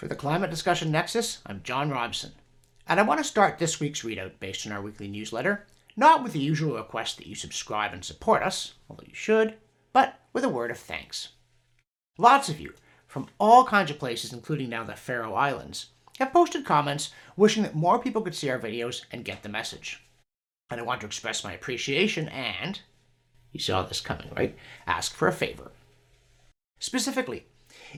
For the Climate Discussion Nexus, I'm John Robson, and I want to start this week's readout based on our weekly newsletter, not with the usual request that you subscribe and support us, although you should, but with a word of thanks. Lots of you, from all kinds of places, including now the Faroe Islands, have posted comments wishing that more people could see our videos and get the message. And I want to express my appreciation and, you saw this coming, right? Ask for a favor. Specifically,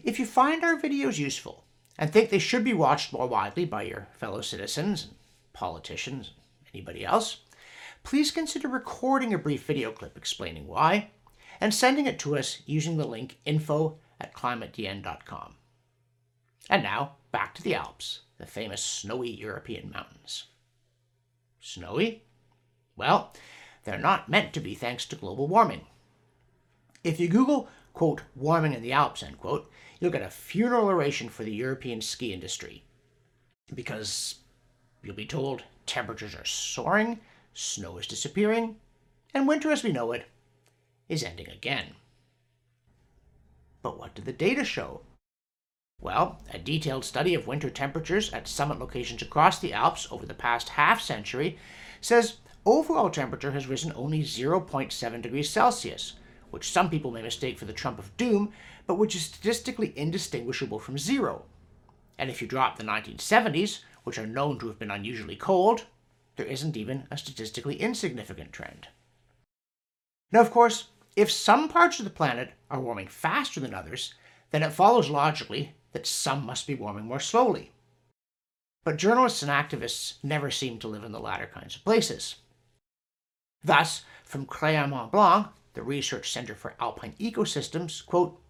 if you find our videos useful, and think they should be watched more widely by your fellow citizens, and politicians, and anybody else, please consider recording a brief video clip explaining why, and sending it to us using the link info@climatedn.com. And now, back to the Alps, the famous snowy European mountains. Snowy? Well, they're not meant to be thanks to global warming. If you Google, quote, warming in the Alps, end quote, you'll get a funeral oration for the European ski industry. Because you'll be told temperatures are soaring, snow is disappearing, and winter as we know it is ending again. But what do the data show? Well, a detailed study of winter temperatures at summit locations across the Alps over the past half-century says overall temperature has risen only 0.7 degrees Celsius, which some people may mistake for the trump of doom, but which is statistically indistinguishable from zero. And if you drop the 1970s, which are known to have been unusually cold, there isn't even a statistically insignificant trend. Now, of course, if some parts of the planet are warming faster than others, then it follows logically that some must be warming more slowly. But journalists and activists never seem to live in the latter kinds of places. Thus, from Mont Blanc, the Research Center for Alpine Ecosystems, quote,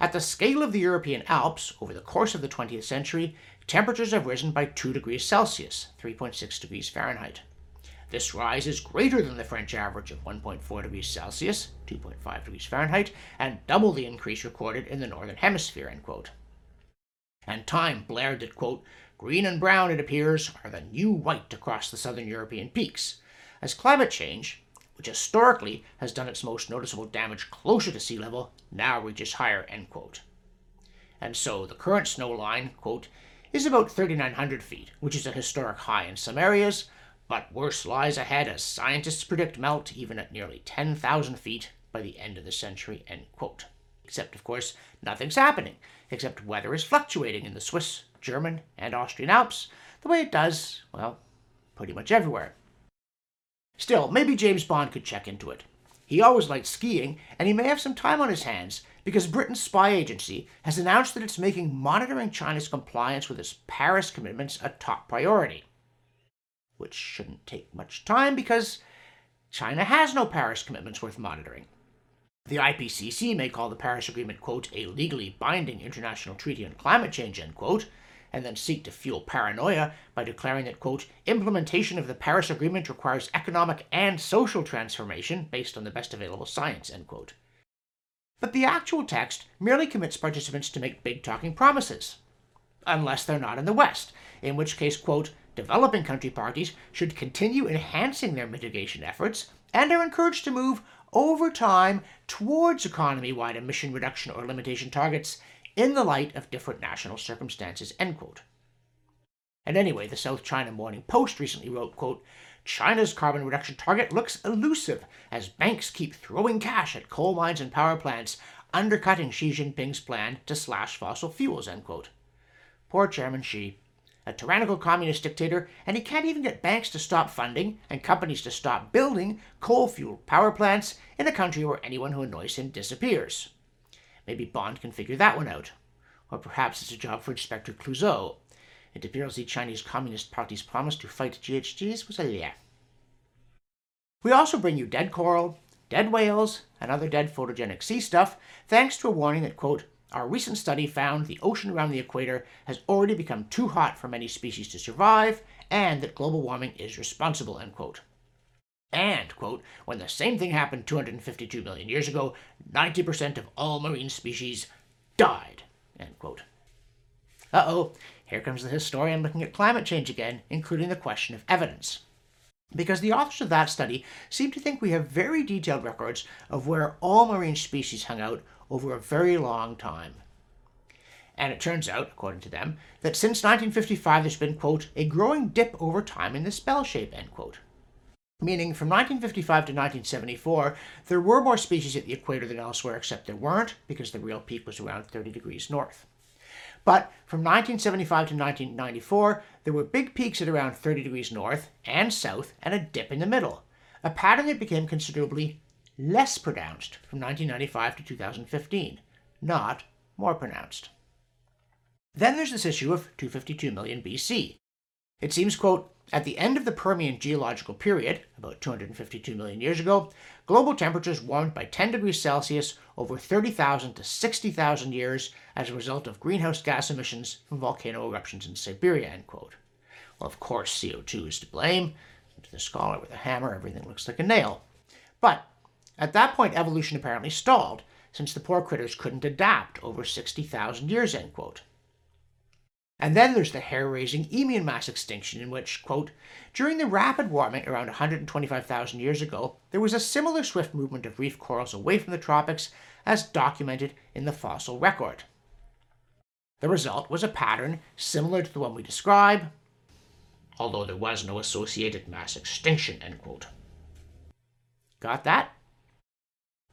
at the scale of the European Alps, over the course of the 20th century, temperatures have risen by 2 degrees Celsius, 3.6 degrees Fahrenheit. This rise is greater than the French average of 1.4 degrees Celsius, 2.5 degrees Fahrenheit, and double the increase recorded in the Northern Hemisphere, end quote. And Time blared that, quote, green and brown, it appears, are the new white across the southern European peaks, as climate change, which historically has done its most noticeable damage closer to sea level, now reaches higher, end quote. And so the current snow line, quote, is about 3,900 feet, which is a historic high in some areas, but worse lies ahead as scientists predict melt even at nearly 10,000 feet by the end of the century, end quote. Except, of course, nothing's happening, except weather is fluctuating in the Swiss, German, and Austrian Alps, the way it does, well, pretty much everywhere. Still, maybe James Bond could check into it. He always liked skiing, and he may have some time on his hands, because Britain's spy agency has announced that it's making monitoring China's compliance with its Paris commitments a top priority. Which shouldn't take much time, because China has no Paris commitments worth monitoring. The IPCC may call the Paris Agreement, quote, a legally binding international treaty on climate change, end quote, and then seek to fuel paranoia by declaring that, quote, implementation of the Paris Agreement requires economic and social transformation based on the best available science, end quote. But the actual text merely commits participants to make big talking promises, unless they're not in the West, in which case, quote, developing country parties should continue enhancing their mitigation efforts and are encouraged to move over time towards economy-wide emission reduction or limitation targets in the light of different national circumstances, end quote. And anyway, the South China Morning Post recently wrote, quote, China's carbon reduction target looks elusive as banks keep throwing cash at coal mines and power plants, undercutting Xi Jinping's plan to slash fossil fuels, end quote. Poor Chairman Xi, a tyrannical communist dictator, and he can't even get banks to stop funding and companies to stop building coal-fueled power plants in a country where anyone who annoys him disappears. Maybe Bond can figure that one out. Or perhaps it's a job for Inspector Clouseau. It appears the Chinese Communist Party's promise to fight GHGs was a lie. We also bring you dead coral, dead whales, and other dead photogenic sea stuff, thanks to a warning that, quote, our recent study found the ocean around the equator has already become too hot for many species to survive, and that global warming is responsible, end quote. And, quote, when the same thing happened 252 million years ago, 90% of all marine species died, end quote. Uh-oh, here comes the historian looking at climate change again, including the question of evidence. Because the authors of that study seem to think we have very detailed records of where all marine species hung out over a very long time. And it turns out, according to them, that since 1955 there's been, quote, a growing dip over time in this bell shape, end quote. Meaning, from 1955 to 1974, there were more species at the equator than elsewhere, except there weren't, because the real peak was around 30 degrees north. But from 1975 to 1994, there were big peaks at around 30 degrees north and south, and a dip in the middle, a pattern that became considerably less pronounced from 1995 to 2015, not more pronounced. Then there's this issue of 252 million BC. It seems, quote, at the end of the Permian geological period, about 252 million years ago, global temperatures warmed by 10 degrees Celsius over 30,000 to 60,000 years as a result of greenhouse gas emissions from volcano eruptions in Siberia, end quote. Well, of course, CO2 is to blame. To the scholar with a hammer, everything looks like a nail. But at that point, evolution apparently stalled, since the poor critters couldn't adapt over 60,000 years, end quote. And then there's the hair-raising Eemian mass extinction in which, quote, during the rapid warming around 125,000 years ago, there was a similar swift movement of reef corals away from the tropics as documented in the fossil record. The result was a pattern similar to the one we describe, although there was no associated mass extinction, end quote. Got that?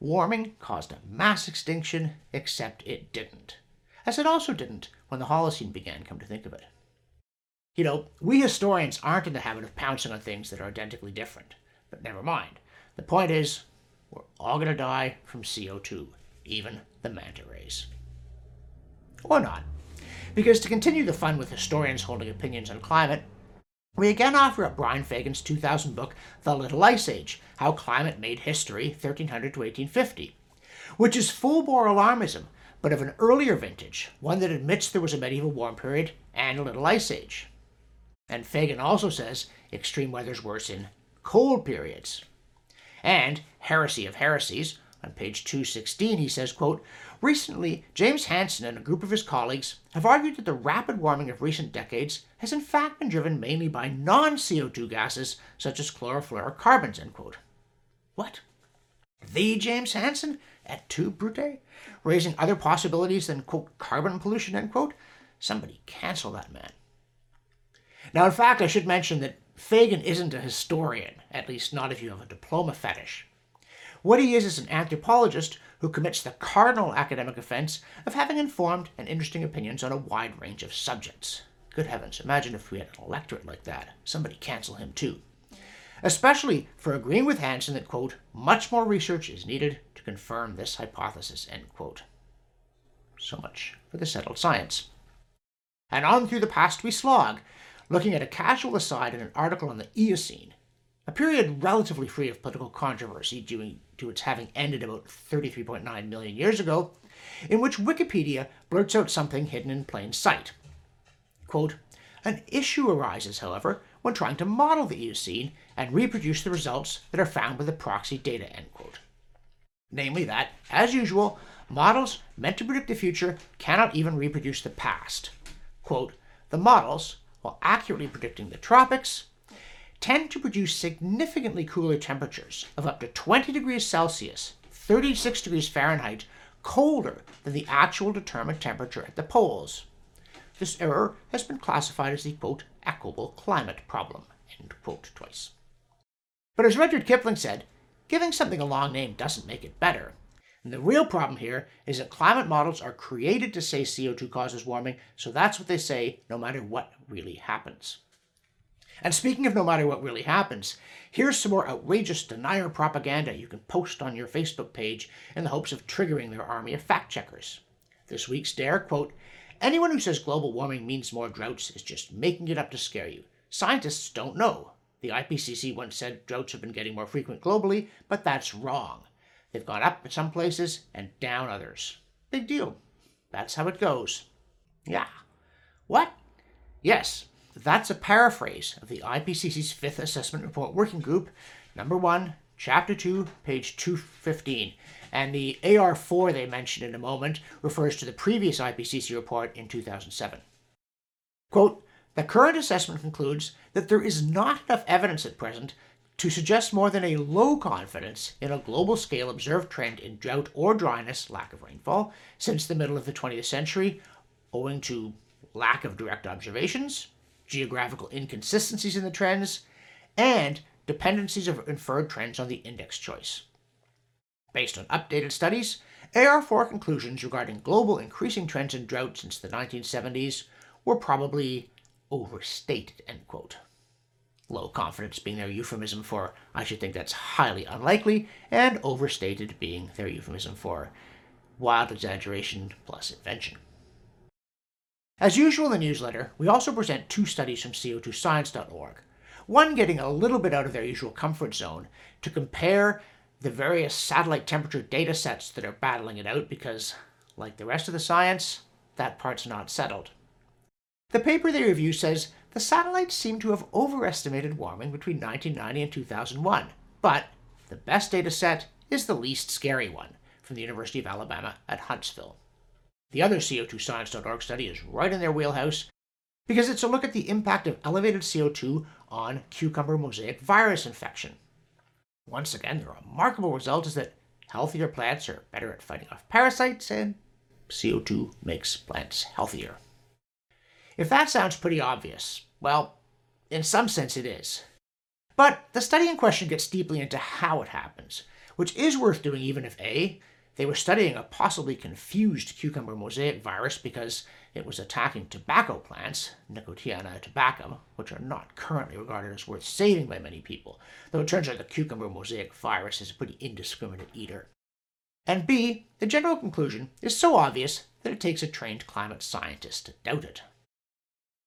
Warming caused a mass extinction, except it didn't. As it also didn't when the Holocene began, come to think of it. You know, we historians aren't in the habit of pouncing on things that are identically different, but never mind. The point is, we're all going to die from CO2, even the manta rays. Or not. Because to continue the fun with historians holding opinions on climate, we again offer up Brian Fagan's 2000 book, The Little Ice Age, How Climate Made History, 1300 to 1850, which is full-bore alarmism, but of an earlier vintage, one that admits there was a medieval warm period and a little ice age. And Fagan also says extreme weather's worse in cold periods. And heresy of heresies, on page 216 he says, quote, recently, James Hansen and a group of his colleagues have argued that the rapid warming of recent decades has in fact been driven mainly by non-CO2 gases such as chlorofluorocarbons, end quote. What? The James Hansen? Et tu, Brute? Raising other possibilities than, quote, carbon pollution, end quote? Somebody cancel that man. Now, in fact, I should mention that Fagan isn't a historian, at least not if you have a diploma fetish. What he is an anthropologist who commits the cardinal academic offense of having informed and interesting opinions on a wide range of subjects. Good heavens, imagine if we had an electorate like that. Somebody cancel him, too. Especially for agreeing with Hansen that, quote, much more research is needed to confirm this hypothesis, end quote. So much for the settled science. And on through the past we slog, looking at a casual aside in an article on the Eocene, a period relatively free of political controversy due to its having ended about 33.9 million years ago, in which Wikipedia blurts out something hidden in plain sight. Quote, an issue arises, however, when trying to model the Eocene and reproduce the results that are found with the proxy data, end quote. Namely that, as usual, models meant to predict the future cannot even reproduce the past. Quote, the models, while accurately predicting the tropics, tend to produce significantly cooler temperatures of up to 20 degrees Celsius, 36 degrees Fahrenheit, colder than the actual determined temperature at the poles. This error has been classified as the, quote, equable climate problem, end quote, twice. But as Rudyard Kipling said, giving something a long name doesn't make it better. And the real problem here is that climate models are created to say CO2 causes warming, so that's what they say, no matter what really happens. And speaking of no matter what really happens, here's some more outrageous denier propaganda you can post on your Facebook page in the hopes of triggering their army of fact-checkers. This week's dare, quote, anyone who says global warming means more droughts is just making it up to scare you. Scientists don't know. The IPCC once said droughts have been getting more frequent globally, but that's wrong. They've gone up in some places and down others. Big deal. That's how it goes. Yeah. What? Yes, that's a paraphrase of the IPCC's Fifth Assessment Report Working Group, number 1, chapter 2, page 215. And the AR-4 they mentioned in a moment refers to the previous IPCC report in 2007. Quote, the current assessment concludes that there is not enough evidence at present to suggest more than a low confidence in a global scale observed trend in drought or dryness, lack of rainfall, since the middle of the 20th century, owing to lack of direct observations, geographical inconsistencies in the trends, and dependencies of inferred trends on the index choice. Based on updated studies, AR-4 conclusions regarding global increasing trends in drought since the 1970s were probably overstated, end quote. Low confidence being their euphemism for I should think that's highly unlikely, and overstated being their euphemism for wild exaggeration plus invention. As usual in the newsletter, we also present two studies from co2science.org, one getting a little bit out of their usual comfort zone to compare the various satellite temperature data sets that are battling it out because, like the rest of the science, that part's not settled. The paper they review says the satellites seem to have overestimated warming between 1990 and 2001, but the best data set is the least scary one, from the University of Alabama at Huntsville. The other co2science.org study is right in their wheelhouse because it's a look at the impact of elevated CO2 on cucumber mosaic virus infection. Once again, the remarkable result is that healthier plants are better at fighting off parasites, and CO2 makes plants healthier. If that sounds pretty obvious, well, in some sense it is. But the study in question gets deeply into how it happens, which is worth doing even if A, they were studying a possibly confused cucumber mosaic virus because it was attacking tobacco plants, Nicotiana tabacum, which are not currently regarded as worth saving by many people, though it turns out the cucumber mosaic virus is a pretty indiscriminate eater. And B, the general conclusion is so obvious that it takes a trained climate scientist to doubt it.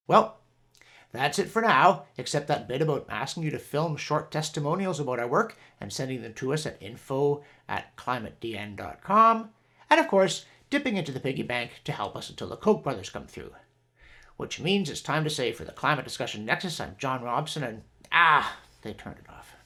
Well, that's it for now, except that bit about asking you to film short testimonials about our work and sending them to us at info@climatedn.com, and of course, dipping into the piggy bank to help us until the Koch brothers come through. Which means it's time to say for the Climate Discussion Nexus, I'm John Robson, and they turned it off.